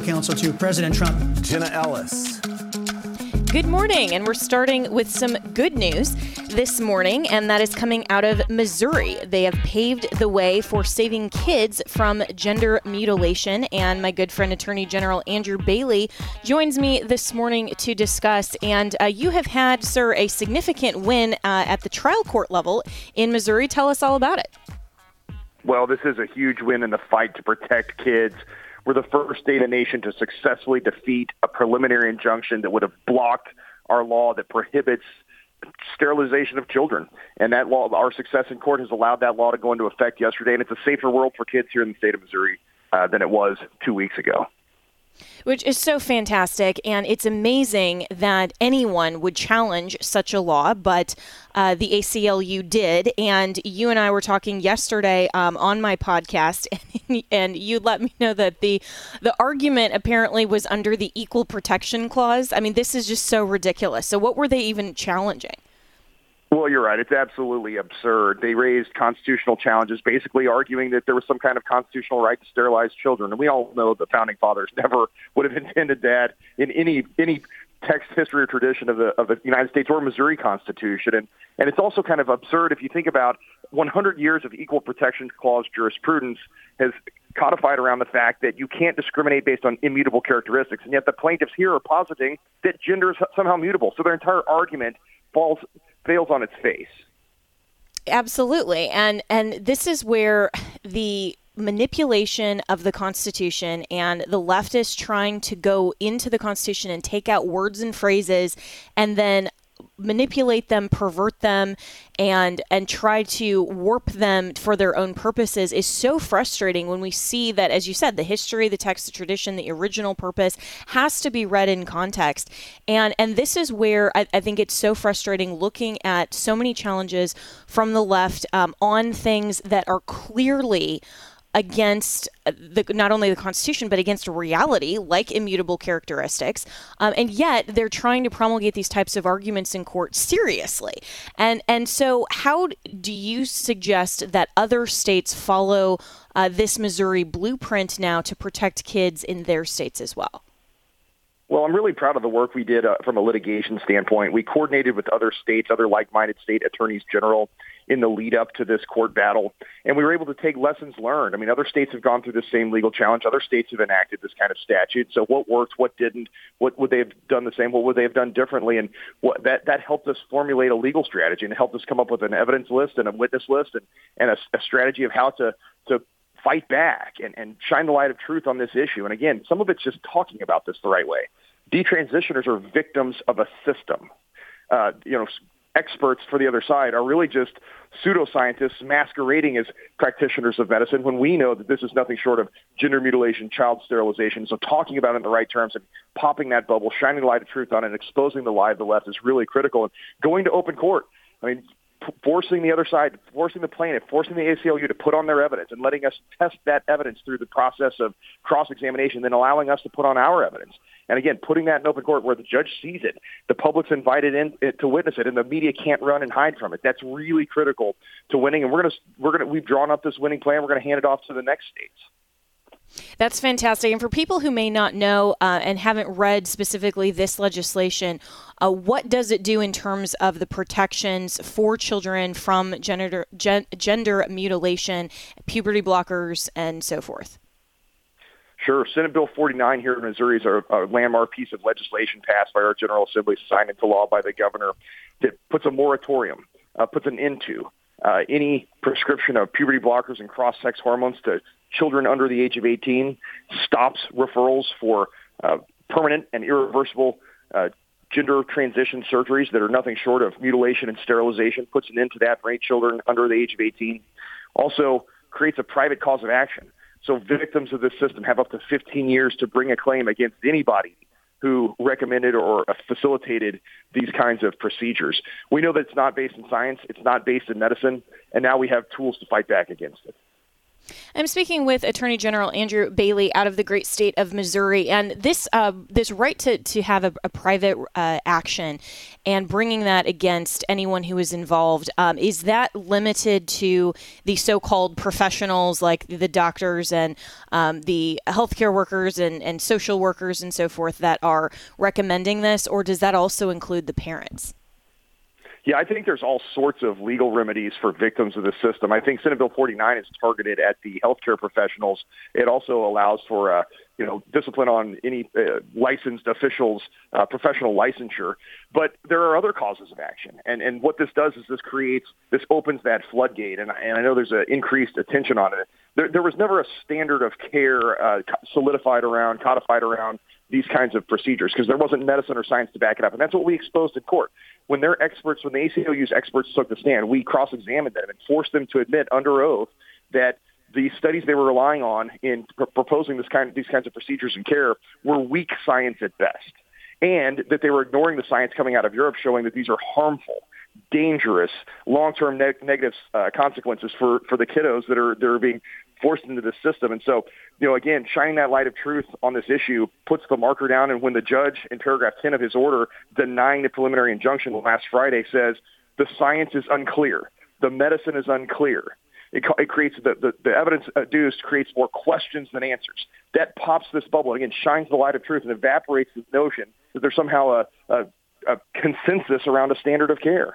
counsel to President Trump, Jenna Ellis. Good morning, and we're starting with some good news this morning, and that is coming out of Missouri. They have paved the way for saving kids from gender mutilation, and my good friend Attorney General Andrew Bailey joins me this morning to discuss. And you have had, sir, a significant win at the trial court level in Missouri. Tell us all about it. Well, this is a huge win in the fight to protect kids. We're the first state in the nation to successfully defeat a preliminary injunction that would have blocked our law that prohibits sterilization of children. And that law, our success in court has allowed that law to go into effect yesterday. And it's a safer world for kids here in the state of Missouri than it was 2 weeks ago. Which is so fantastic, and it's amazing that anyone would challenge such a law, but the ACLU did, and you and I were talking yesterday on my podcast, and you let me know that the argument apparently was under the Equal Protection Clause. I mean, this is just so ridiculous. So what were they even challenging? Well, you're right. It's absolutely absurd. They raised constitutional challenges, basically arguing that there was some kind of constitutional right to sterilize children. And we all know the founding fathers never would have intended that in any text, history, or tradition of the United States or Missouri Constitution. And it's also kind of absurd if you think about 100 years of Equal Protection Clause jurisprudence has codified around the fact that you can't discriminate based on immutable characteristics. And yet the plaintiffs here are positing that gender is somehow mutable. So their entire argument fails on its face. Absolutely. And this is where the manipulation of the Constitution and the leftists trying to go into the Constitution and take out words and phrases and then manipulate them, pervert them, and try to warp them for their own purposes is so frustrating when we see that, as you said, the history, the text, the tradition, the original purpose has to be read in context. And this is where I think it's so frustrating looking at so many challenges from the left on things that are clearly against not only the Constitution, but against reality, like immutable characteristics. And yet they're trying to promulgate these types of arguments in court seriously. And so how do you suggest that other states follow this Missouri blueprint now to protect kids in their states as well? Well, I'm really proud of the work we did from a litigation standpoint. We coordinated with other states, other like-minded state attorneys general in the lead up to this court battle, and we were able to take lessons learned. I mean, other states have gone through this same legal challenge. Other states have enacted this kind of statute. So what worked, what didn't, what would they have done the same, what would they have done differently? And that helped us formulate a legal strategy and helped us come up with an evidence list and a witness list and a strategy of how to fight back and shine the light of truth on this issue. And again, some of it's just talking about this the right way. Detransitioners are victims of a system. Experts for the other side are really just pseudoscientists masquerading as practitioners of medicine when we know that this is nothing short of gender mutilation, child sterilization. So talking about it in the right terms and popping that bubble, shining the light of truth on it, exposing the lie of the left is really critical. And going to open court, I mean, forcing the other side, forcing the plaintiff, forcing the ACLU to put on their evidence and letting us test that evidence through the process of cross-examination, then allowing us to put on our evidence. And again, putting that in open court where the judge sees it, the public's invited in to witness it, and the media can't run and hide from it. That's really critical to winning. And we've drawn up this winning plan. We're going to hand it off to the next states. That's fantastic. And for people who may not know and haven't read specifically this legislation, what does it do in terms of the protections for children from gender mutilation, puberty blockers, and so forth? Sure. Senate Bill 49 here in Missouri is a landmark piece of legislation passed by our General Assembly, signed into law by the governor, that puts a moratorium, puts an end to any prescription of puberty blockers and cross-sex hormones to children under the age of 18, stops referrals for permanent and irreversible gender transition surgeries that are nothing short of mutilation and sterilization, puts an end to that for any children under the age of 18, also creates a private cause of action. So victims of this system have up to 15 years to bring a claim against anybody who recommended or facilitated these kinds of procedures. We know that it's not based in science, it's not based in medicine, and now we have tools to fight back against it. I'm speaking with Attorney General Andrew Bailey out of the great state of Missouri, and this right to have a private action and bringing that against anyone who is involved, is that limited to the so-called professionals like the doctors and the healthcare workers and social workers and so forth that are recommending this, or does that also include the parents? Yeah, I think there's all sorts of legal remedies for victims of this system. I think Senate Bill 49 is targeted at the healthcare professionals. It also allows for discipline on any licensed officials, professional licensure. But there are other causes of action. And what this does is this opens that floodgate. And I know there's an increased attention on it. There was never a standard of care codified around these kinds of procedures because there wasn't medicine or science to back it up. And that's what we exposed in court. When their experts, when the ACLU's experts took the stand, we cross-examined them and forced them to admit under oath that the studies they were relying on in proposing these kinds of procedures and care were weak science at best, and that they were ignoring the science coming out of Europe showing that these are harmful, dangerous, long-term negative consequences for the kiddos that are being forced into this system. And so, again, shining that light of truth on this issue puts the marker down. And when the judge in paragraph 10 of his order denying the preliminary injunction last Friday says the science is unclear, the medicine is unclear, it creates the evidence adduced creates more questions than answers. That pops this bubble and again shines the light of truth and evaporates the notion that there's somehow a consensus around a standard of care.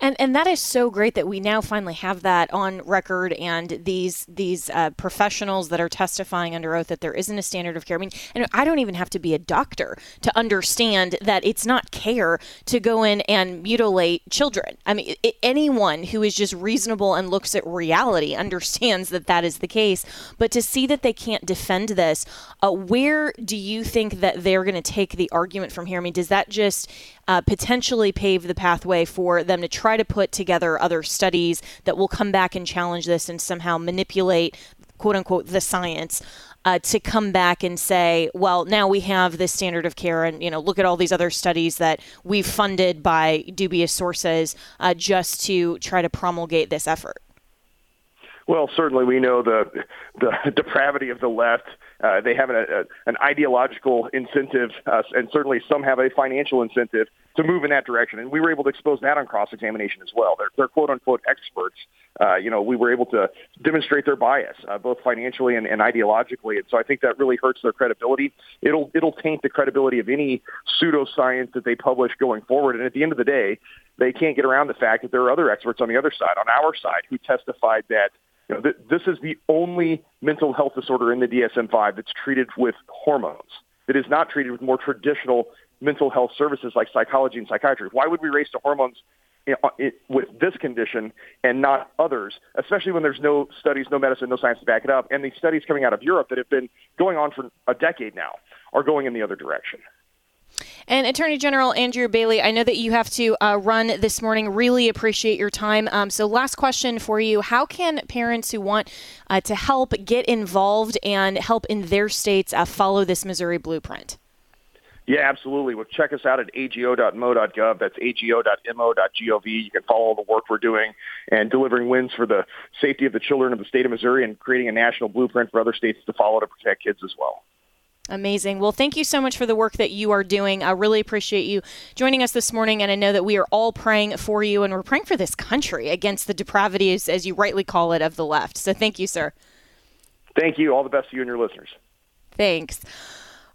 And that is so great that we now finally have that on record, and these professionals that are testifying under oath that there isn't a standard of care. I mean, and I don't even have to be a doctor to understand that it's not care to go in and mutilate children. I mean, anyone who is just reasonable and looks at reality understands that that is the case. But to see that they can't defend this, where do you think that they're going to take the argument from here? I mean, does that just potentially pave the pathway for them to try to put together other studies that will come back and challenge this and somehow manipulate, quote unquote, the science to come back and say, well, now we have this standard of care and, look at all these other studies that we've funded by dubious sources just to try to promulgate this effort? Well, certainly we know the depravity of the left. They have an ideological incentive, and certainly some have a financial incentive to move in that direction. And we were able to expose that on cross-examination as well. They're quote-unquote experts. We were able to demonstrate their bias, both financially and ideologically. And so I think that really hurts their credibility. It'll taint the credibility of any pseudoscience that they publish going forward. And at the end of the day, they can't get around the fact that there are other experts on the other side, on our side, who testified that this is the only mental health disorder in the DSM-5 that's treated with hormones, that is not treated with more traditional mental health services like psychology and psychiatry. Why would we race to hormones with this condition and not others, especially when there's no studies, no medicine, no science to back it up? And these studies coming out of Europe that have been going on for a decade now are going in the other direction. And Attorney General Andrew Bailey, I know that you have to run this morning. Really appreciate your time. So last question for you. How can parents who want to help get involved and help in their states follow this Missouri blueprint? Yeah, absolutely. Well, check us out at ago.mo.gov. That's ago.mo.gov. You can follow all the work we're doing and delivering wins for the safety of the children of the state of Missouri and creating a national blueprint for other states to follow to protect kids as well. Amazing. Well, thank you so much for the work that you are doing. I really appreciate you joining us this morning. And I know that we are all praying for you, and we're praying for this country against the depravity, as you rightly call it, of the left. So thank you, sir. Thank you. All the best to you and your listeners. Thanks.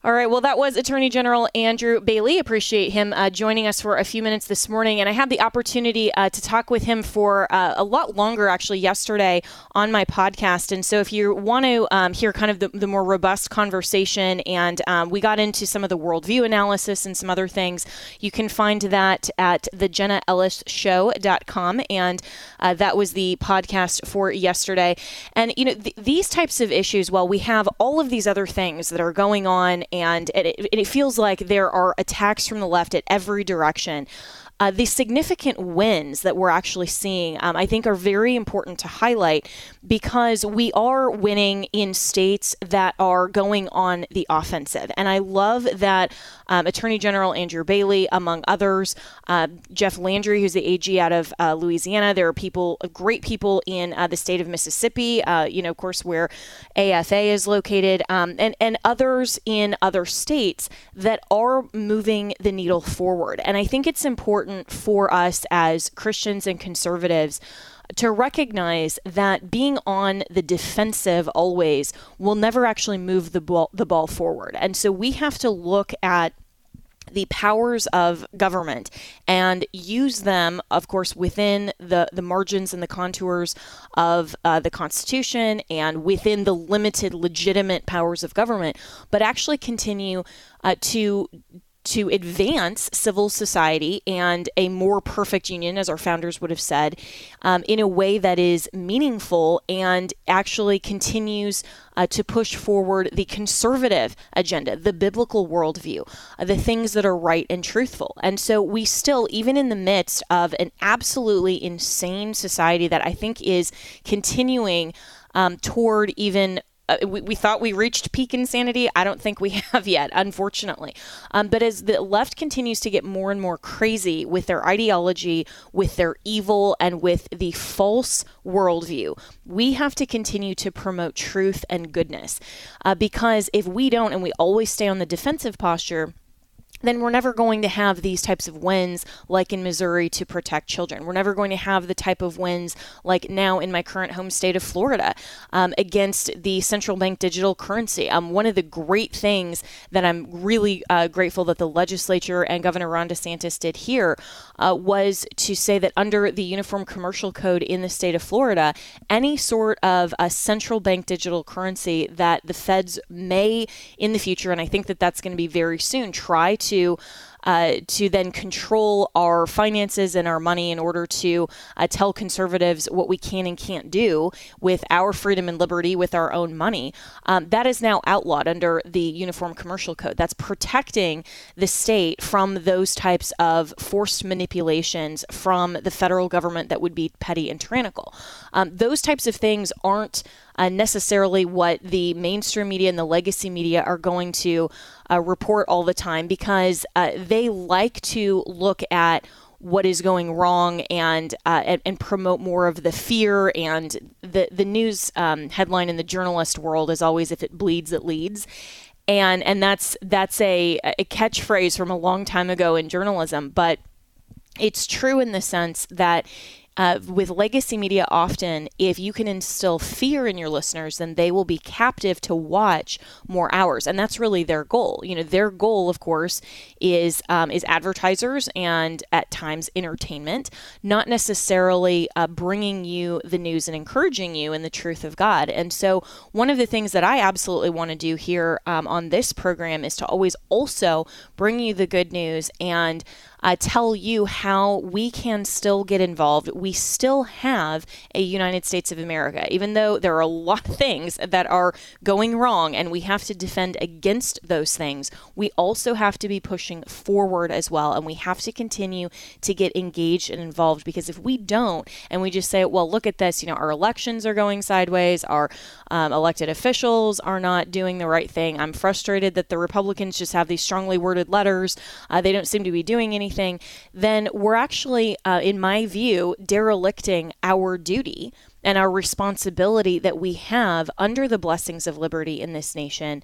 All right. Well, that was Attorney General Andrew Bailey. Appreciate him joining us for a few minutes this morning. And I had the opportunity to talk with him for a lot longer, actually, yesterday on my podcast. And so if you want to hear kind of the more robust conversation, and we got into some of the worldview analysis and some other things, you can find that at the JennaEllisShow.com. And that was the podcast for yesterday. And, these types of issues, while we have all of these other things that are going on, and it feels like there are attacks from the left at every direction. the significant wins that we're actually seeing, I think, are very important to highlight, because we are winning in states that are going on the offensive. And I love that Attorney General Andrew Bailey, among others, Jeff Landry, who's the AG out of Louisiana. There are people, great people in the state of Mississippi, of course, where AFA is located, and others in other states that are moving the needle forward. And I think it's important for us as Christians and conservatives to recognize that being on the defensive always will never actually move the ball forward. And so we have to look at the powers of government and use them, of course, within the margins and the contours of the Constitution and within the limited legitimate powers of government, but actually continue to advance civil society and a more perfect union, as our founders would have said, in a way that is meaningful and actually continues to push forward the conservative agenda, the biblical worldview, the things that are right and truthful. And so we still, even in the midst of an absolutely insane society that I think is continuing toward even we thought we reached peak insanity. I don't think we have yet, unfortunately. But as the left continues to get more and more crazy with their ideology, with their evil, and with the false worldview, we have to continue to promote truth and goodness. Because if we don't, and we always stay on the defensive posture, then we're never going to have these types of wins like in Missouri to protect children. We're never going to have the type of wins like now in my current home state of Florida against the central bank digital currency. One of the great things that I'm really grateful that the legislature and Governor Ron DeSantis did here was to say that under the Uniform Commercial Code in the state of Florida, any sort of a central bank digital currency that the feds may in the future, and I think that that's going to be very soon, try to then control our finances and our money in order to tell conservatives what we can and can't do with our freedom and liberty with our own money. That is now outlawed under the Uniform Commercial Code. That's protecting the state from those types of forced manipulations from the federal government that would be petty and tyrannical. Those types of things aren't necessarily what the mainstream media and the legacy media are going to report all the time, because they like to look at what is going wrong and promote more of the fear, and the news headline in the journalist world is always, if it bleeds, it leads. And that's a catchphrase from a long time ago in journalism, but it's true in the sense that with legacy media, often if you can instill fear in your listeners, then they will be captive to watch more hours, and that's really their goal. Their goal, of course, is advertisers and at times entertainment, not necessarily bringing you the news and encouraging you in the truth of God. And so, one of the things that I absolutely want to do here on this program is to always also bring you the good news and tell you how we can still get involved. We still have a United States of America, even though there are a lot of things that are going wrong and we have to defend against those things. We also have to be pushing forward as well, and we have to continue to get engaged and involved, because if we don't and we just say, well, look at this, our elections are going sideways, our elected officials are not doing the right thing. I'm frustrated that the Republicans just have these strongly worded letters. They don't seem to be doing anything. Then we're actually, in my view, derelicting our duty and our responsibility that we have under the blessings of liberty in this nation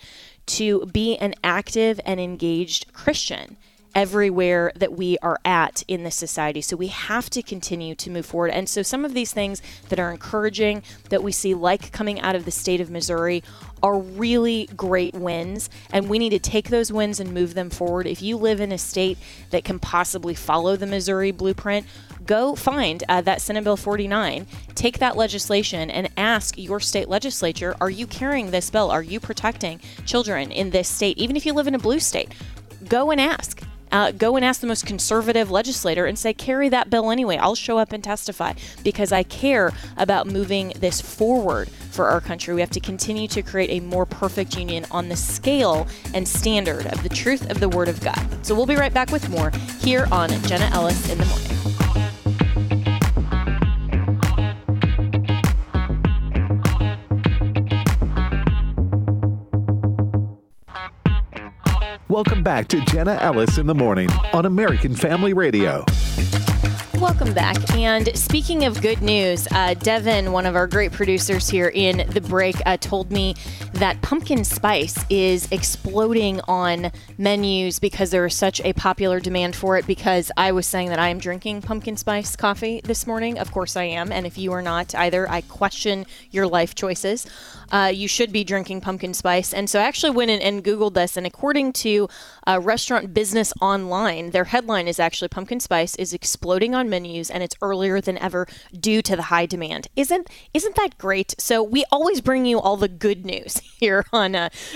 to be an active and engaged Christian everywhere that we are at in this society. So we have to continue to move forward. And so some of these things that are encouraging that we see, like coming out of the state of Missouri, are really great wins, and we need to take those wins and move them forward. If you live in a state that can possibly follow the Missouri blueprint, go find that Senate Bill 49, take that legislation and ask your state legislature, are you carrying this bill? Are you protecting children in this state? Even if you live in a blue state, go and ask. Go and ask the most conservative legislator and say, carry that bill anyway. I'll show up and testify because I care about moving this forward for our country. We have to continue to create a more perfect union on the scale and standard of the truth of the Word of God. So we'll be right back with more here on Jenna Ellis in the Morning. Welcome back to Jenna Ellis in the Morning on American Family Radio. Welcome back. And speaking of good news, Devin, one of our great producers here in the break, told me that pumpkin spice is exploding on menus because there is such a popular demand for it, because I was saying that I am drinking pumpkin spice coffee this morning. Of course I am. And if you are not either, I question your life choices. You should be drinking pumpkin spice. And so I actually went in and Googled this. And according to Restaurant Business Online, their headline is actually pumpkin spice is exploding on menus and it's earlier than ever due to the high demand. Isn't that great? So we always bring you all the good news here on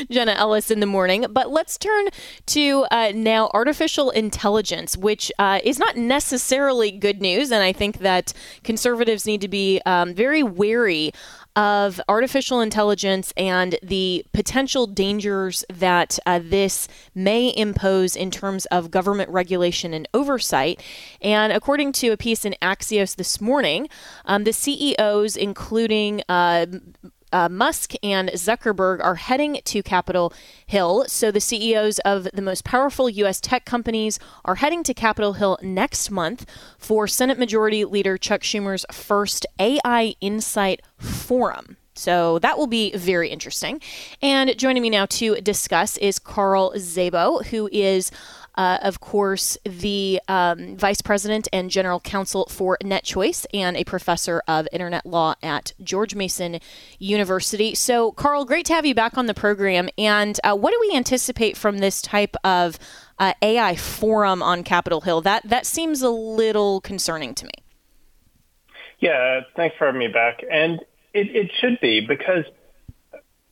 Jenna Ellis in the Morning. But let's turn to now artificial intelligence, which is not necessarily good news. And I think that conservatives need to be very wary of artificial intelligence and the potential dangers that this may impose in terms of government regulation and oversight. And according to a piece in Axios this morning, the CEOs, including Musk and Zuckerberg, are heading to Capitol Hill. So the CEOs of the most powerful U.S. tech companies are heading to Capitol Hill next month for Senate Majority Leader Chuck Schumer's first AI Insight Forum. So that will be very interesting. And joining me now to discuss is Carl Szabo, who is of course, the vice president and general counsel for NetChoice and a professor of internet law at George Mason University. So, Carl, great to have you back on the program. And what do we anticipate from this type of AI forum on Capitol Hill? That seems a little concerning to me. Yeah, thanks for having me back. And it should be, because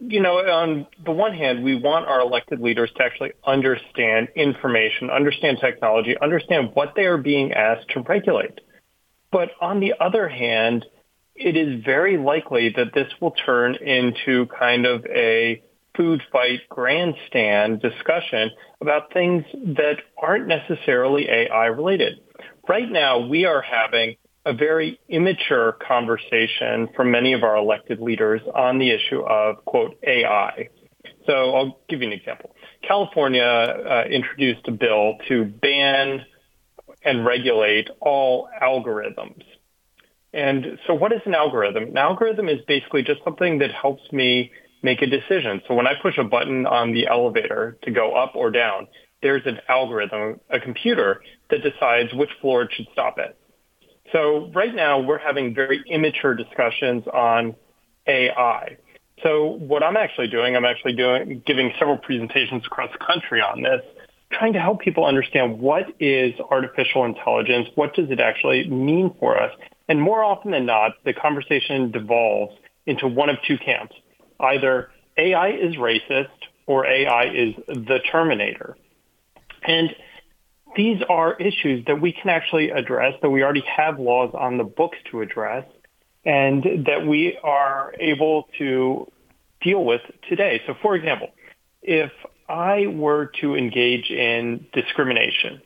you know, on the one hand, we want our elected leaders to actually understand information, understand technology, understand what they are being asked to regulate. But on the other hand, it is very likely that this will turn into kind of a food fight grandstand discussion about things that aren't necessarily AI related. Right now, we are having a very immature conversation from many of our elected leaders on the issue of, quote, AI. So I'll give you an example. California introduced a bill to ban and regulate all algorithms. And so what is an algorithm? An algorithm is basically just something that helps me make a decision. So when I push a button on the elevator to go up or down, there's an algorithm, a computer, that decides which floor it should stop at. So right now, we're having very immature discussions on AI. So what I'm actually giving several presentations across the country on this, trying to help people understand what is artificial intelligence, what does it actually mean for us? And more often than not, the conversation devolves into one of two camps. Either AI is racist or AI is the Terminator. And these are issues that we can actually address, that we already have laws on the books to address, and that we are able to deal with today. So, for example, if I were to engage in discrimination,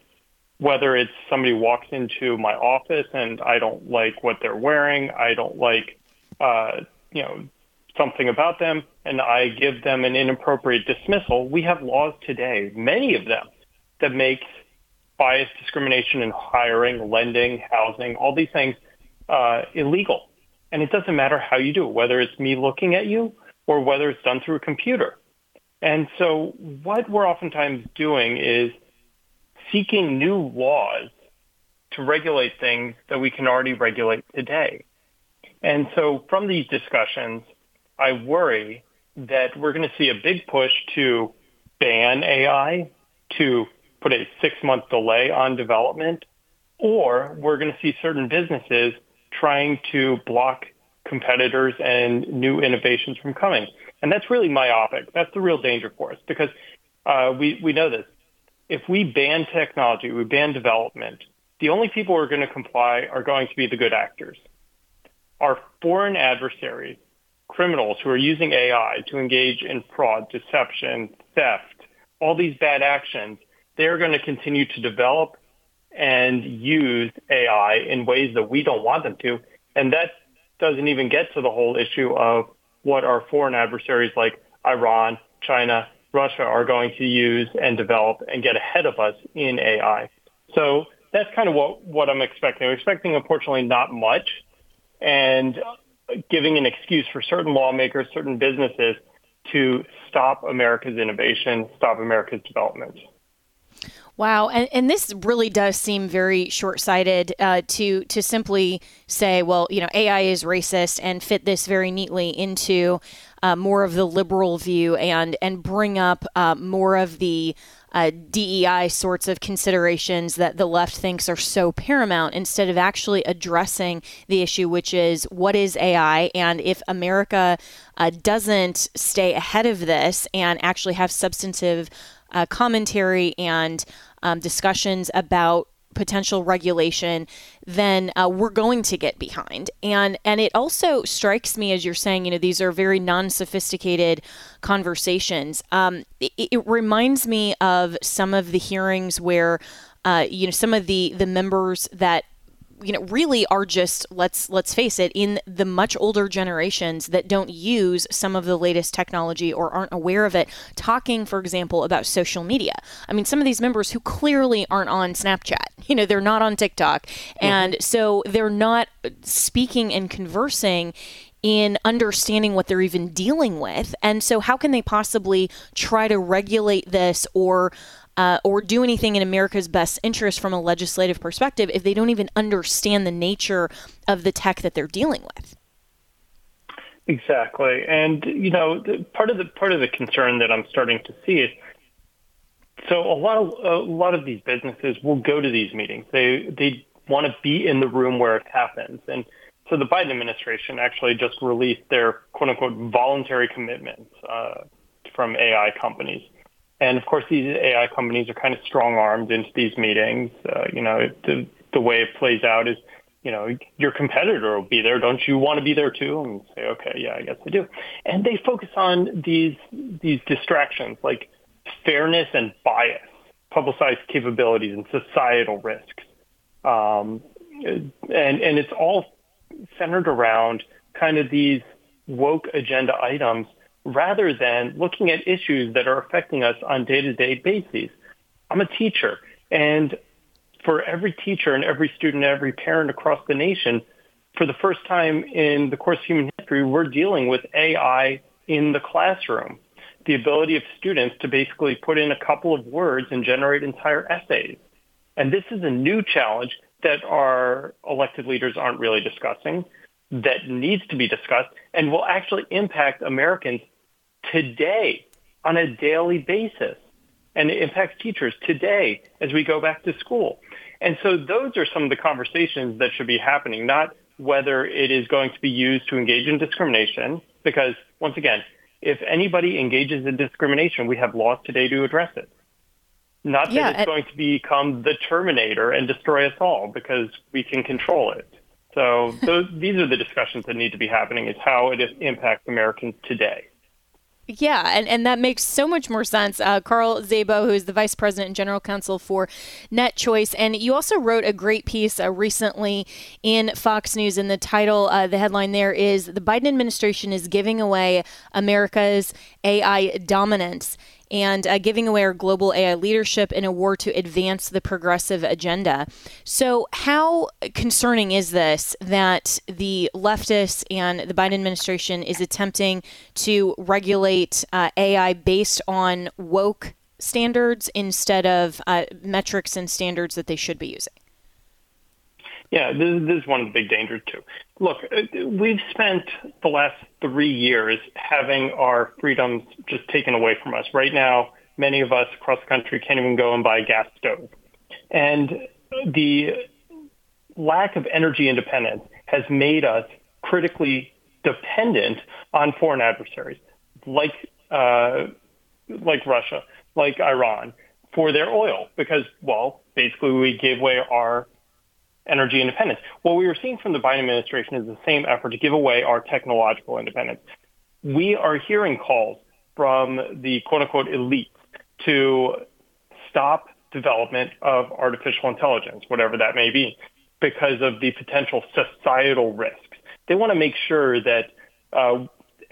whether it's somebody walks into my office and I don't like what they're wearing, I don't like, something about them, and I give them an inappropriate dismissal, we have laws today, many of them, that make bias discrimination in hiring, lending, housing, all these things illegal. And it doesn't matter how you do it, whether it's me looking at you or whether it's done through a computer. And so what we're oftentimes doing is seeking new laws to regulate things that we can already regulate today. And so from these discussions, I worry that we're going to see a big push to ban AI, to put a 6-month delay on development, or we're going to see certain businesses trying to block competitors and new innovations from coming. And that's really myopic. That's the real danger for us, because we know this. if we ban technology, we ban development, the only people who are going to comply are going to be the good actors. Our foreign adversaries, criminals who are using AI to engage in fraud, deception, theft, all these bad actions, they're going to continue to develop and use AI in ways that we don't want them to. And that doesn't even get to the whole issue of what our foreign adversaries like Iran, China, Russia are going to use and develop and get ahead of us in AI. So that's kind of what I'm expecting. I'm expecting, unfortunately, not much, and giving an excuse for certain lawmakers, certain businesses to stop America's innovation, stop America's development. Wow. And this really does seem very short-sighted to simply say, well, you know, AI is racist, and fit this very neatly into more of the liberal view and bring up more of the DEI sorts of considerations that the left thinks are so paramount, instead of actually addressing the issue, which is what is AI, and if America doesn't stay ahead of this and actually have substantive commentary and discussions about potential regulation, then we're going to get behind. And it also strikes me, as you're saying, you know, these are very non-sophisticated conversations. It reminds me of some of the hearings where, you know, some of the members that, you know, really are just, let's face it, in the much older generations that don't use some of the latest technology or aren't aware of it, talking, for example, about social media. I mean, some of these members who clearly aren't on Snapchat, you know, they're not on TikTok. And so they're not speaking and conversing in understanding what they're even dealing with. And so how can they possibly try to regulate this or do anything in America's best interest from a legislative perspective if they don't even understand the nature of the tech that they're dealing with? Exactly. And, you know, part of the concern that I'm starting to see is, so a lot of these businesses will go to these meetings. They want to be in the room where it happens. And so the Biden administration actually just released their quote unquote voluntary commitments from AI companies. And of course, these AI companies are kind of strong-armed into these meetings. You know, the way it plays out is, you know, your competitor will be there. Don't you want to be there too? And say, okay, yeah, I guess I do. And they focus on these distractions like fairness and bias, publicized capabilities, and societal risks. And it's all centered around kind of these woke agenda items, rather than looking at issues that are affecting us on day-to-day basis. I'm a teacher, and for every teacher and every student, every parent across the nation, for the first time in the course of human history, we're dealing with AI in the classroom, the ability of students to basically put in a couple of words and generate entire essays. And this is a new challenge that our elected leaders aren't really discussing, that needs to be discussed, and will actually impact Americans today on a daily basis. And it impacts teachers today as we go back to school. And so those are some of the conversations that should be happening, not whether it is going to be used to engage in discrimination, because once again, if anybody engages in discrimination, we have laws today to address it. Not that it's going to become the Terminator and destroy us all, because we can control it. So these are the discussions that need to be happening, is how it impacts Americans today. Yeah, and that makes so much more sense. Carl Szabo, who is the vice president and general counsel for NetChoice, and you also wrote a great piece recently in Fox News, and the title, the headline there is, "The Biden Administration is Giving Away America's AI Dominance and Giving Away Our Global AI Leadership in a War to Advance the Progressive Agenda." So how concerning is this, that the leftists and the Biden administration is attempting to regulate AI based on woke standards instead of metrics and standards that they should be using? Yeah, this is one of the big dangers, too. Look, we've spent the last 3 years having our freedoms just taken away from us. Right now, many of us across the country can't even go and buy a gas stove. And the lack of energy independence has made us critically dependent on foreign adversaries like Russia, like Iran, for their oil because, well, basically we gave away our energy independence. What we were seeing from the Biden administration is the same effort to give away our technological independence. We are hearing calls from the quote-unquote elite to stop development of artificial intelligence, whatever that may be, because of the potential societal risks. They want to make sure that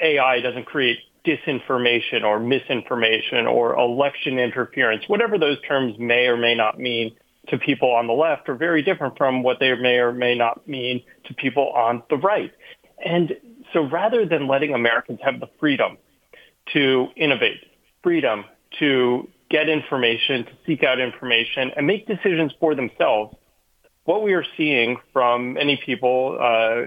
AI doesn't create disinformation or misinformation or election interference, whatever those terms may or may not mean to people on the left are very different from what they may or may not mean to people on the right. And so rather than letting Americans have the freedom to innovate, freedom to get information, to seek out information, and make decisions for themselves, what we are seeing from many people,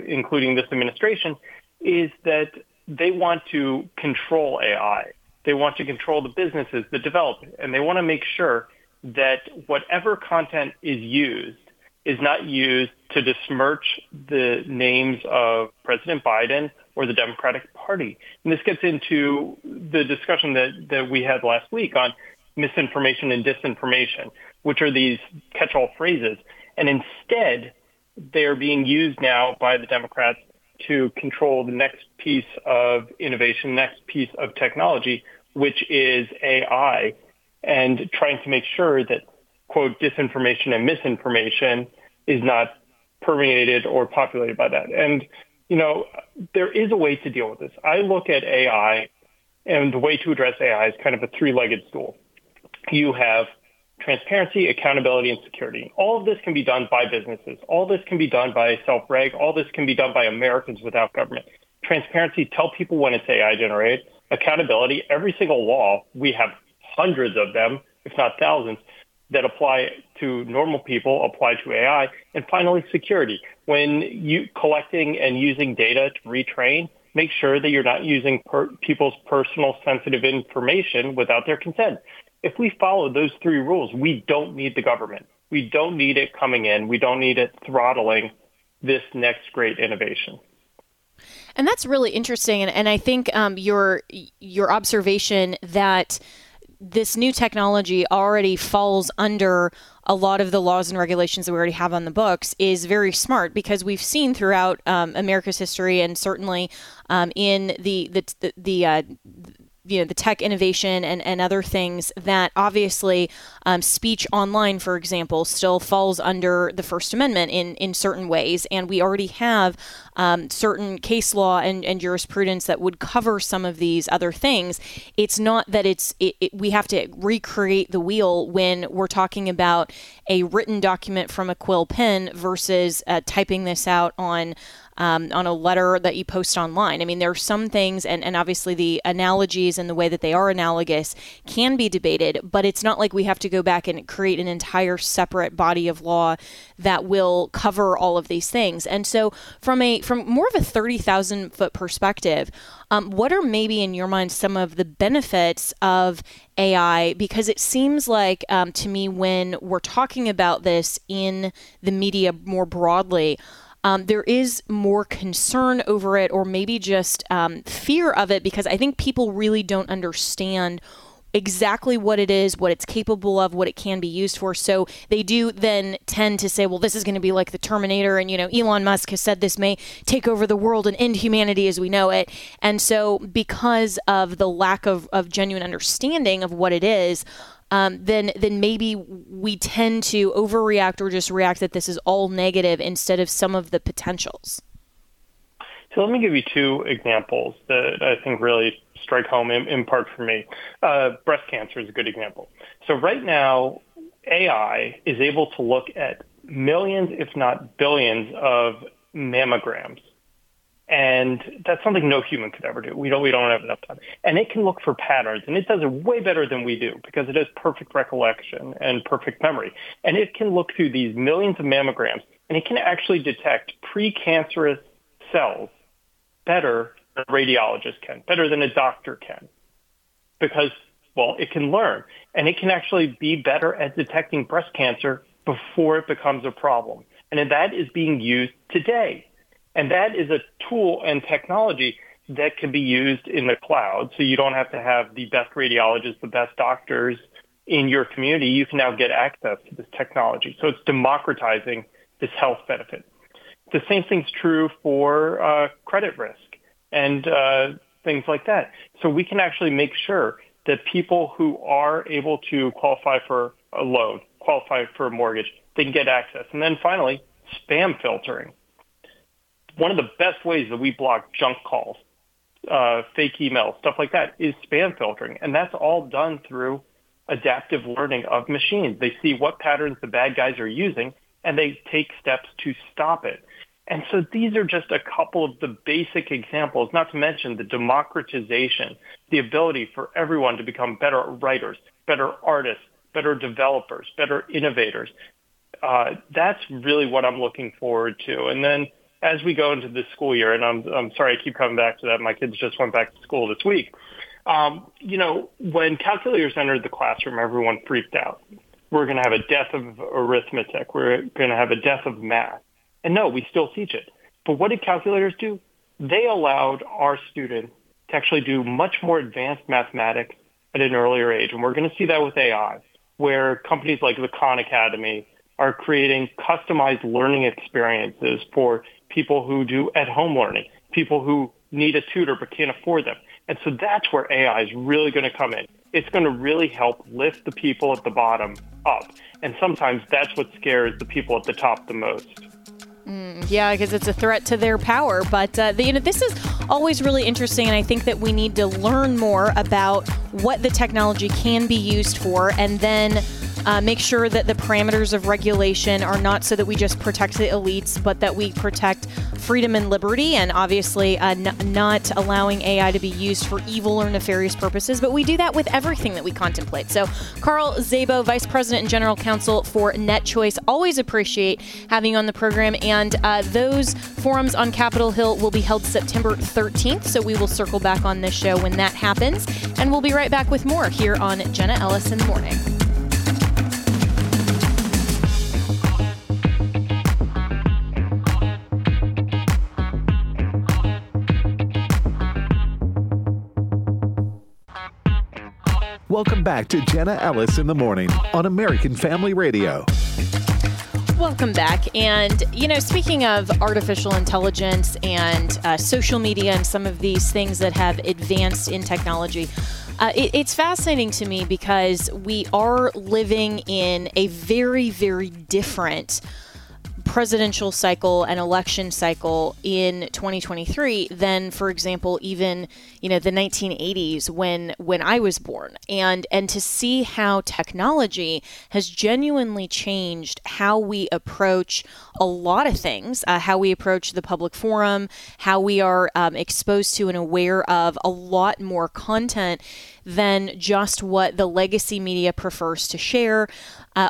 including this administration, is that they want to control AI. They want to control the businesses that develop it, and they want to make sure that whatever content is used is not used to besmirch the names of President Biden or the Democratic Party. And this gets into the discussion that we had last week on misinformation and disinformation, which are these catch-all phrases. And instead, they are being used now by the Democrats to control the next piece of innovation, next piece of technology, which is AI, and trying to make sure that, quote, disinformation and misinformation is not permeated or populated by that. And, you know, there is a way to deal with this. I look at AI, and the way to address AI is kind of a three-legged stool. You have transparency, accountability, and security. All of this can be done by businesses. All this can be done by self-reg. All this can be done by Americans without government. Transparency, tell people when it's AI-generated. Accountability, every single law, we have hundreds of them, if not thousands, that apply to normal people, apply to AI. And finally, security. When you collecting and using data to retrain, make sure that you're not using people's personal sensitive information without their consent. If we follow those three rules, we don't need the government. We don't need it coming in. We don't need it throttling this next great innovation. And that's really interesting. And I think your observation that this new technology already falls under a lot of the laws and regulations that we already have on the books is very smart, because we've seen throughout America's history, and certainly in the tech innovation and other things, that obviously speech online, for example, still falls under the First Amendment in certain ways. And we already have certain case law and jurisprudence that would cover some of these other things. It's not that we have to recreate the wheel when we're talking about a written document from a quill pen versus typing this out on a letter that you post online. I mean, there are some things, and obviously the analogies and the way that they are analogous can be debated, but it's not like we have to go back and create an entire separate body of law that will cover all of these things. And so from more of a 30,000 foot perspective, what are maybe in your mind some of the benefits of AI? Because it seems like to me, when we're talking about this in the media more broadly, there is more concern over it, or maybe just fear of it, because I think people really don't understand exactly what it is, what it's capable of, what it can be used for. So they do then tend to say, well, this is going to be like the Terminator, and, you know, Elon Musk has said this may take over the world and end humanity as we know it. And so because of the lack of genuine understanding of what it is, then maybe we tend to overreact or just react that this is all negative instead of some of the potentials. So let me give you two examples that I think really strike home in part for me. Breast cancer is a good example. So right now, AI is able to look at millions, if not billions, of mammograms. And that's something no human could ever do. We don't have enough time. And it can look for patterns, and it does it way better than we do because it has perfect recollection and perfect memory. And it can look through these millions of mammograms, and it can actually detect precancerous cells better than a radiologist can, better than a doctor can, because, well, it can learn. And it can actually be better at detecting breast cancer before it becomes a problem. And that is being used today. And that is a tool and technology that can be used in the cloud. So you don't have to have the best radiologists, the best doctors in your community, you can now get access to this technology. So it's democratizing this health benefit. The same thing's true for credit risk and things like that. So we can actually make sure that people who are able to qualify for a loan, qualify for a mortgage, they can get access. And then finally, spam filtering. One of the best ways that we block junk calls, fake emails, stuff like that, is spam filtering. And that's all done through adaptive learning of machines. They see what patterns the bad guys are using, and they take steps to stop it. And so these are just a couple of the basic examples, not to mention the democratization, the ability for everyone to become better writers, better artists, better developers, better innovators. That's really what I'm looking forward to. And then as we go into this school year, and I'm sorry I keep coming back to that. My kids just went back to school this week. When calculators entered the classroom, everyone freaked out. We're going to have a death of arithmetic. We're going to have a death of math. And no, we still teach it. But what did calculators do? They allowed our students to actually do much more advanced mathematics at an earlier age. And we're going to see that with AI, where companies like the Khan Academy are creating customized learning experiences for people who do at-home learning, people who need a tutor but can't afford them. And so that's where AI is really going to come in. It's going to really help lift the people at the bottom up. And sometimes that's what scares the people at the top the most. Yeah, because it's a threat to their power. But this is always really interesting, and I think that we need to learn more about what the technology can be used for, and then make sure that the parameters of regulation are not so that we just protect the elites, but that we protect freedom and liberty, and obviously not allowing AI to be used for evil or nefarious purposes. But we do that with everything that we contemplate. So Carl Szabo, Vice President and General Counsel for NetChoice, always appreciate having you on the program. And those forums on Capitol Hill will be held September 13th. So we will circle back on this show when that happens. And we'll be right back with more here on Jenna Ellis in the Morning. Welcome back to Jenna Ellis in the Morning on American Family Radio. Welcome back. And, speaking of artificial intelligence and social media and some of these things that have advanced in technology, it's fascinating to me because we are living in a very, very different presidential cycle and election cycle in 2023 than, for example, even the 1980s when I was born, and to see how technology has genuinely changed how we approach a lot of things, how we approach the public forum, how we are exposed to and aware of a lot more content than just what the legacy media prefers to share.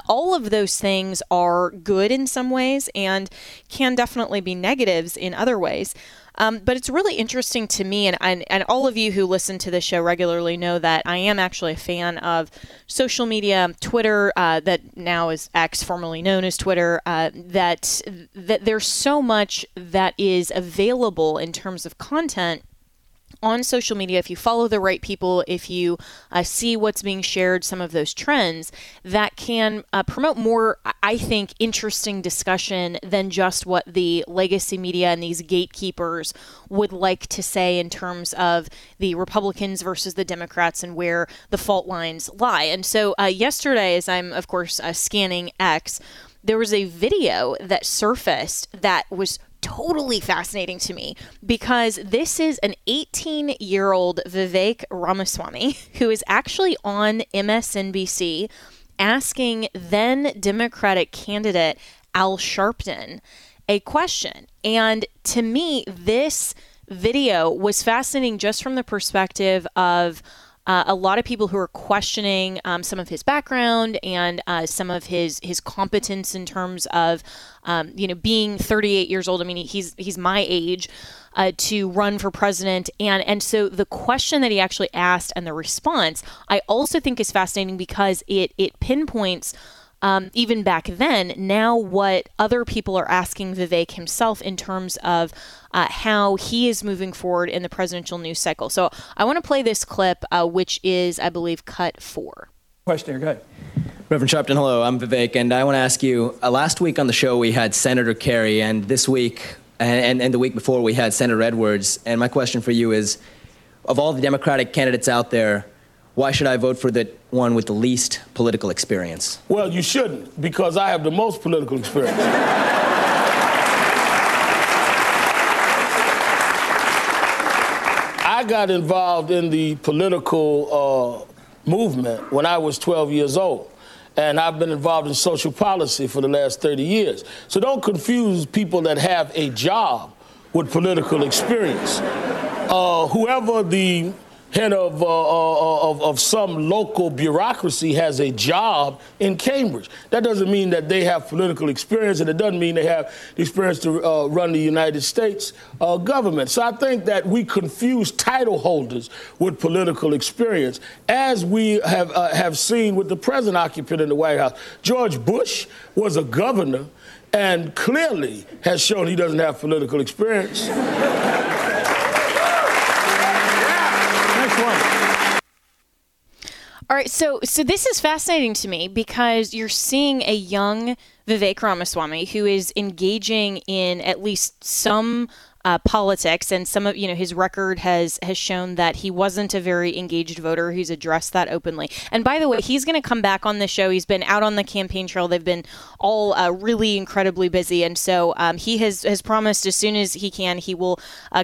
All of those things are good in some ways and can definitely be negatives in other ways. But it's really interesting to me, and all of you who listen to this show regularly know that I am actually a fan of social media, Twitter, that now is X, formerly known as Twitter, that there's so much that is available in terms of content on social media, if you follow the right people, if you see what's being shared, some of those trends that can promote more, I think, interesting discussion than just what the legacy media and these gatekeepers would like to say in terms of the Republicans versus the Democrats and where the fault lines lie. And so yesterday, as I'm, of course, scanning X, there was a video that surfaced that was totally fascinating to me, because this is an 18-year-old Vivek Ramaswamy who is actually on MSNBC asking then Democratic candidate Al Sharpton a question. And to me, this video was fascinating just from the perspective of a lot of people who are questioning some of his background and some of his competence in terms of, being 38 years old. I mean, he's my age to run for president. And so the question that he actually asked and the response, I also think is fascinating because it pinpoints even back then, now what other people are asking Vivek himself in terms of how he is moving forward in the presidential news cycle. So I want to play this clip, which is, I believe, cut 4. Questioner, go ahead. Reverend Sharpton, hello. I'm Vivek, and I want to ask you, last week on the show we had Senator Kerry, and this week and the week before we had Senator Edwards. And my question for you is, of all the Democratic candidates out there, why should I vote for the one with the least political experience? Well, you shouldn't, because I have the most political experience. I got involved in the political movement when I was 12 years old. And I've been involved in social policy for the last 30 years. So don't confuse people that have a job with political experience. Whoever the head of some local bureaucracy has a job in Cambridge, that doesn't mean that they have political experience, and it doesn't mean they have the experience to run the United States government. So I think that we confuse title holders with political experience, as we have seen with the present occupant in the White House. George Bush was a governor and clearly has shown he doesn't have political experience. All right, so this is fascinating to me because you're seeing a young Vivek Ramaswamy who is engaging in at least some politics, and some of his record has shown that he wasn't a very engaged voter. He's addressed that openly. And by the way, he's going to come back on the show. He's been out on the campaign trail. They've been all really incredibly busy, and so he has promised as soon as he can he will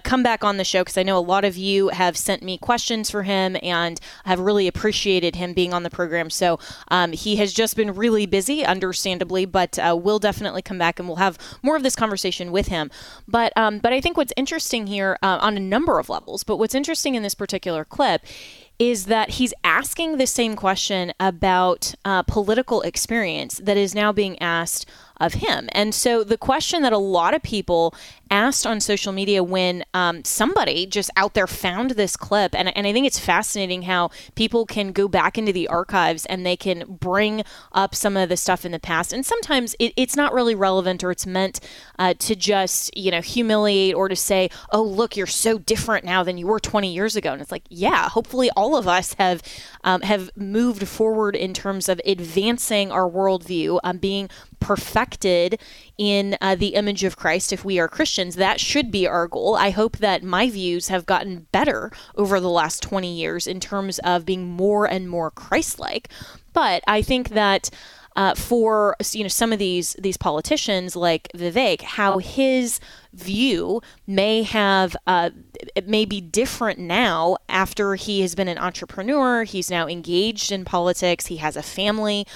come back on the show, because I know a lot of you have sent me questions for him and have really appreciated him being on the program. So he has just been really busy, understandably, but we'll definitely come back and we'll have more of this conversation with him. But I think what's interesting here on a number of levels, but what's interesting in this particular clip is that he's asking the same question about political experience that is now being asked of him. And so the question that a lot of people asked on social media when somebody just out there found this clip, and I think it's fascinating how people can go back into the archives and they can bring up some of the stuff in the past. And sometimes it's not really relevant, or it's meant to just, humiliate, or to say, oh, look, you're so different now than you were 20 years ago. And it's like, yeah, hopefully all of us have moved forward in terms of advancing our worldview, being perfected in the image of Christ. If we are Christians, that should be our goal. I hope that my views have gotten better over the last 20 years in terms of being more and more Christ-like. But I think that for some of these politicians like Vivek, how his view may be different now after he has been an entrepreneur, he's now engaged in politics, he has a family.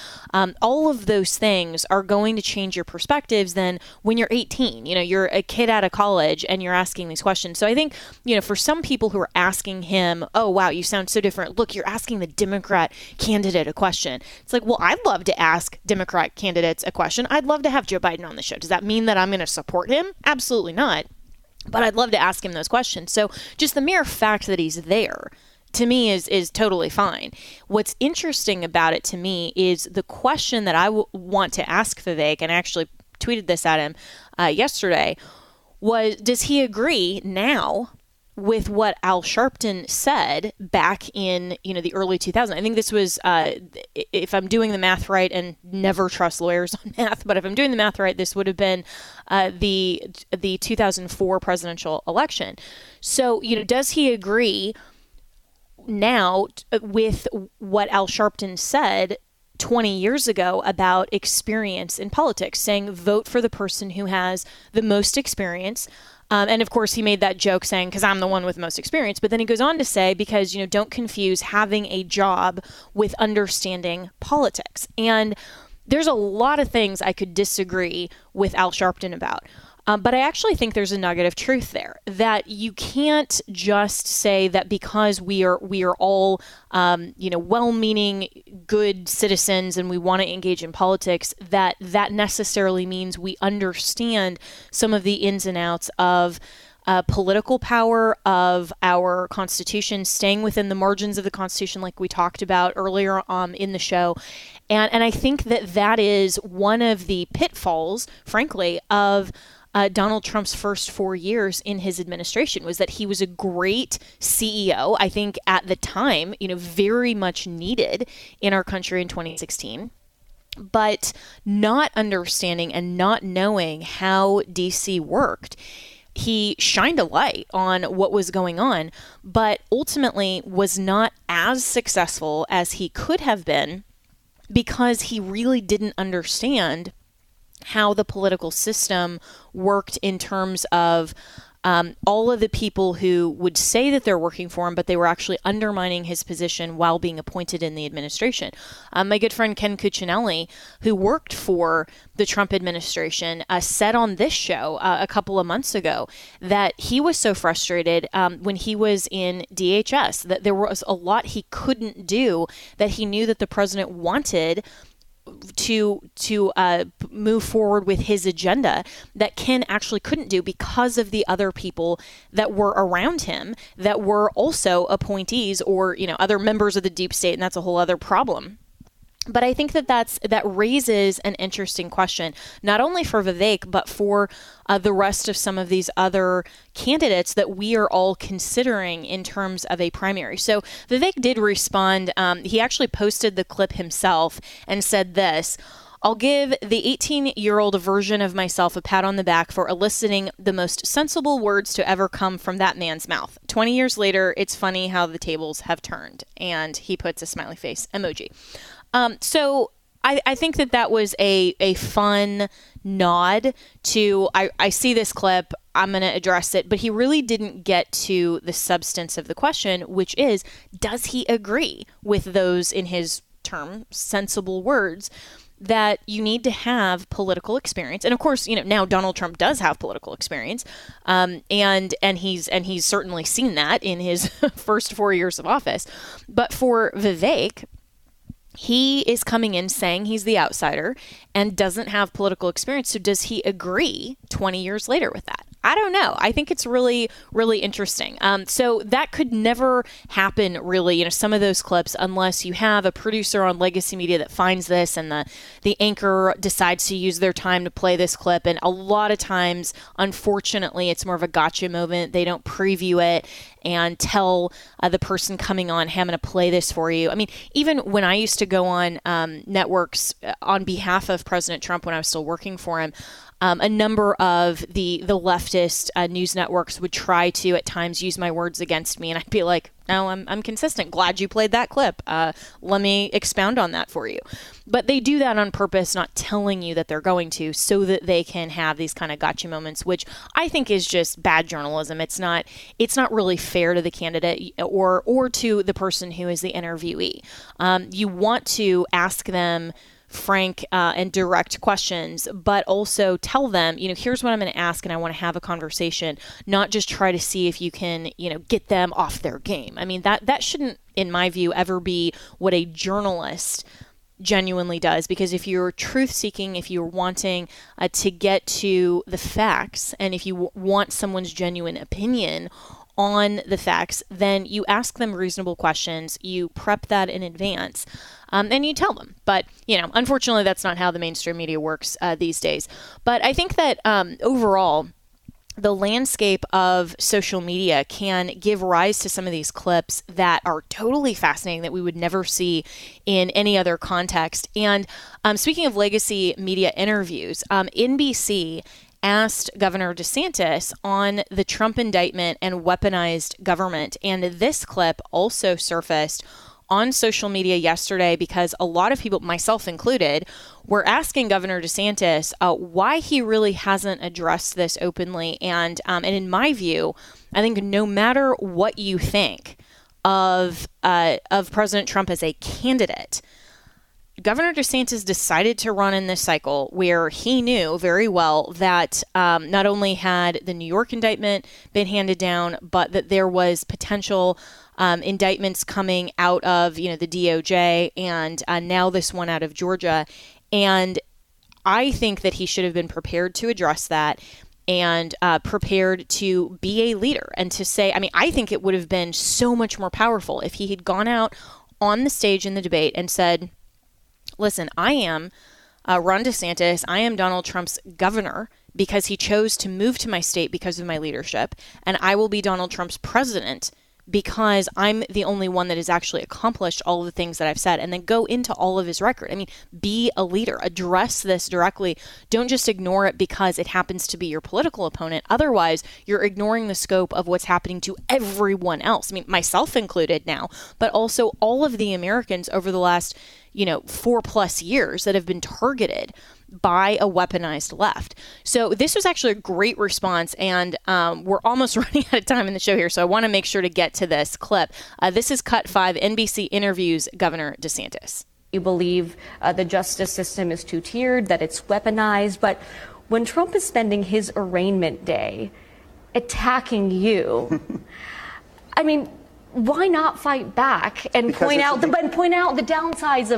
All of those things are going to change your perspectives then when you're 18. You're a kid out of college and you're asking these questions. So I think, for some people who are asking him, oh, wow, you sound so different. Look, you're asking the Democrat candidate a question. It's like, well, I'd love to ask Democrat candidates a question. I'd love to have Joe Biden on the show. Does that mean that I'm going to support him? Absolutely not, but I'd love to ask him those questions. So just the mere fact that he's there, to me, is totally fine. What's interesting about it to me is the question that I want to ask Vivek, and I actually tweeted this at him yesterday, was, does he agree now with what Al Sharpton said back in the early 2000s? I think this was, if I'm doing the math right, and never trust lawyers on math, but if I'm doing the math right, this would have been the 2004 presidential election. So, does he agree now with what Al Sharpton said 20 years ago about experience in politics, saying vote for the person who has the most experience? And of course, he made that joke saying, because I'm the one with the most experience. But then he goes on to say, because, don't confuse having a job with understanding politics. And there's a lot of things I could disagree with Al Sharpton about. But I actually think there's a nugget of truth there, that you can't just say that because we are all, well-meaning, good citizens and we want to engage in politics, that necessarily means we understand some of the ins and outs of political power, of our Constitution, staying within the margins of the Constitution, like we talked about earlier in the show. And I think that is one of the pitfalls, frankly, of Donald Trump's first 4 years in his administration was that he was a great CEO. I think at the time, you know, very much needed in our country in 2016. But not understanding and not knowing how DC worked, he shined a light on what was going on, but ultimately was not as successful as he could have been because he really didn't understand how the political system worked in terms of all of the people who would say that they're working for him, but they were actually undermining his position while being appointed in the administration. My good friend Ken Cuccinelli, who worked for the Trump administration, said on this show a couple of months ago that he was so frustrated when he was in DHS that there was a lot he couldn't do, that he knew that the president wanted to move forward with his agenda, that Ken actually couldn't do because of the other people that were around him that were also appointees or, you know, other members of the deep state. And that's a whole other problem. But I think that raises an interesting question, not only for Vivek, but for the rest of some of these other candidates that we are all considering in terms of a primary. So Vivek did respond. He actually posted the clip himself and said this: "I'll give the 18-year-old version of myself a pat on the back for eliciting the most sensible words to ever come from that man's mouth. 20 years later, it's funny how the tables have turned." And he puts a smiley face emoji. So I think that was a fun nod to, I see this clip, I'm going to address it. But he really didn't get to the substance of the question, which is, does he agree with those, in his term, sensible words that you need to have political experience? And of course, you know, now Donald Trump does have political experience, and he's certainly seen that in his first 4 years of office. But for Vivek, he is coming in saying he's the outsider and doesn't have political experience. So does he agree 20 years later with that? I don't know. I think it's really, really interesting. So that could never happen, really, you know, some of those clips, unless you have a producer on legacy media that finds this and the anchor decides to use their time to play this clip. And a lot of times, unfortunately, it's more of a gotcha moment. They don't preview it and tell the person coming on, hey, I'm going to play this for you. I mean, even when I used to go on networks on behalf of President Trump when I was still working for him, a number of the leftist news networks would try to at times use my words against me, and I'd be like, no, I'm consistent. Glad you played that clip. Let me expound on that for you. But they do that on purpose, not telling you that they're going to, so that they can have these kind of gotcha moments, which I think is just bad journalism. It's not really fair to the candidate or to the person who is the interviewee. You want to ask them frank and direct questions, but also tell them, you know, here's what I'm going to ask, and I want to have a conversation, not just try to see if you can, you know, get them off their game. I mean, that shouldn't, in my view, ever be what a journalist genuinely does, because if you're truth seeking, if you're wanting to get to the facts, and if you want someone's genuine opinion on the facts, then you ask them reasonable questions, you prep that in advance, and you tell them. But, you know, unfortunately, that's not how the mainstream media works these days. But I think that overall, the landscape of social media can give rise to some of these clips that are totally fascinating that we would never see in any other context. And speaking of legacy media interviews, NBC asked Governor DeSantis on the Trump indictment and weaponized government. And this clip also surfaced on social media yesterday because a lot of people, myself included, were asking Governor DeSantis why he really hasn't addressed this openly. And in my view, I think no matter what you think of President Trump as a candidate, Governor DeSantis decided to run in this cycle where he knew very well that not only had the New York indictment been handed down, but that there was potential indictments coming out of, you know, the DOJ and now this one out of Georgia. And I think that he should have been prepared to address that and prepared to be a leader and to say, I mean, I think it would have been so much more powerful if he had gone out on the stage in the debate and said, listen, I am Ron DeSantis. I am Donald Trump's governor because he chose to move to my state because of my leadership, and I will be Donald Trump's president because I'm the only one that has actually accomplished all of the things that I've said, and then go into all of his record. I mean, be a leader. Address this directly. Don't just ignore it because it happens to be your political opponent. Otherwise, you're ignoring the scope of what's happening to everyone else. I mean, myself included now, but also all of the Americans over the last, 4+ years that have been targeted by a weaponized left. So this was actually a great response, and we're almost running out of time in the show here, so I want to make sure to get to this clip. This is Cut 5, NBC interviews Governor DeSantis. You believe the justice system is two-tiered, that it's weaponized, but when Trump is spending his arraignment day attacking you, I mean, why not fight back and point out the downsides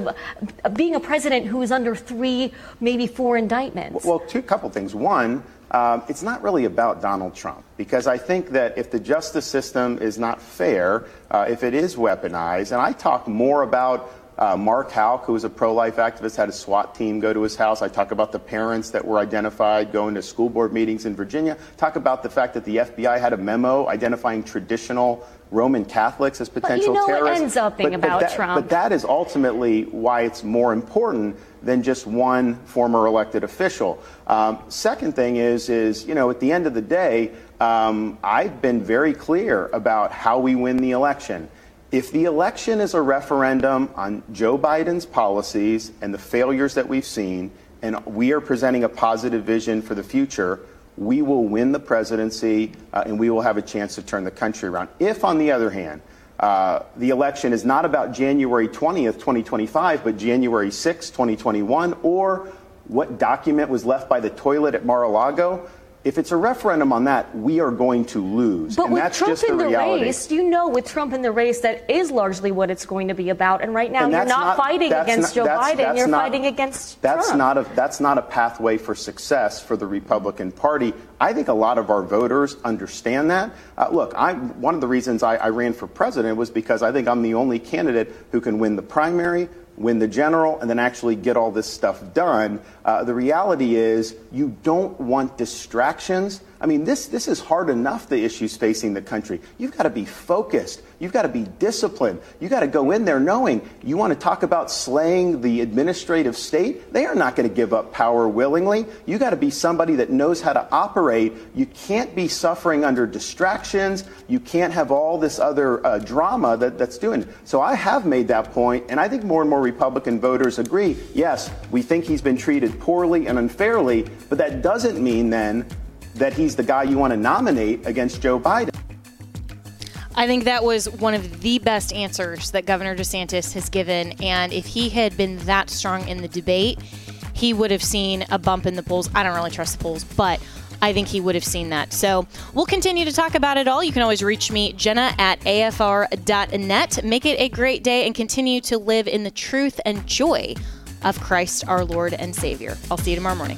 of being a president who is under 3, maybe 4 indictments? Well, couple things. One, it's not really about Donald Trump, because I think that if the justice system is not fair, if it is weaponized, and I talk more about Mark Houck, who was a pro-life activist, had a SWAT team go to his house. I talk about the parents that were identified going to school board meetings in Virginia. Talk about the fact that the FBI had a memo identifying traditional Roman Catholics as potential terrorists. But it ends up being about Trump. But that is ultimately why it's more important than just one former elected official. Second thing is at the end of the day, I've been very clear about how we win the election. If the election is a referendum on Joe Biden's policies and the failures that we've seen, and we are presenting a positive vision for the future, we will win the presidency, and we will have a chance to turn the country around. If, on the other hand, the election is not about January 20th, 2025, but January 6th, 2021, or what document was left by the toilet at Mar-a-Lago, if it's a referendum on that, we are going to lose. But and with that's Trump just in the reality. Race, with Trump in the race, that is largely what it's going to be about. And right now, and you're not fighting against Joe Biden. You're fighting against Trump. That's not a pathway for success for the Republican Party. I think a lot of our voters understand that. Look, one of the reasons I ran for president was because I think I'm the only candidate who can win the primary, win the general, and then actually get all this stuff done. The reality is you don't want distractions. I mean, this is hard enough, the issues facing the country. You've got to be focused. You've got to be disciplined. You've got to go in there knowing you want to talk about slaying the administrative state. They are not going to give up power willingly. You got to be somebody that knows how to operate. You can't be suffering under distractions. You can't have all this other drama that's doing. So I have made that point, and I think more and more Republican voters agree. Yes, we think he's been treated poorly and unfairly, but that doesn't mean then that he's the guy you want to nominate against Joe Biden. I think that was one of the best answers that Governor DeSantis has given. And if he had been that strong in the debate, he would have seen a bump in the polls. I don't really trust the polls, but I think he would have seen that. So we'll continue to talk about it all. You can always reach me, Jenna, at afr.net. Make it a great day and continue to live in the truth and joy of Christ, our Lord and Savior. I'll see you tomorrow morning.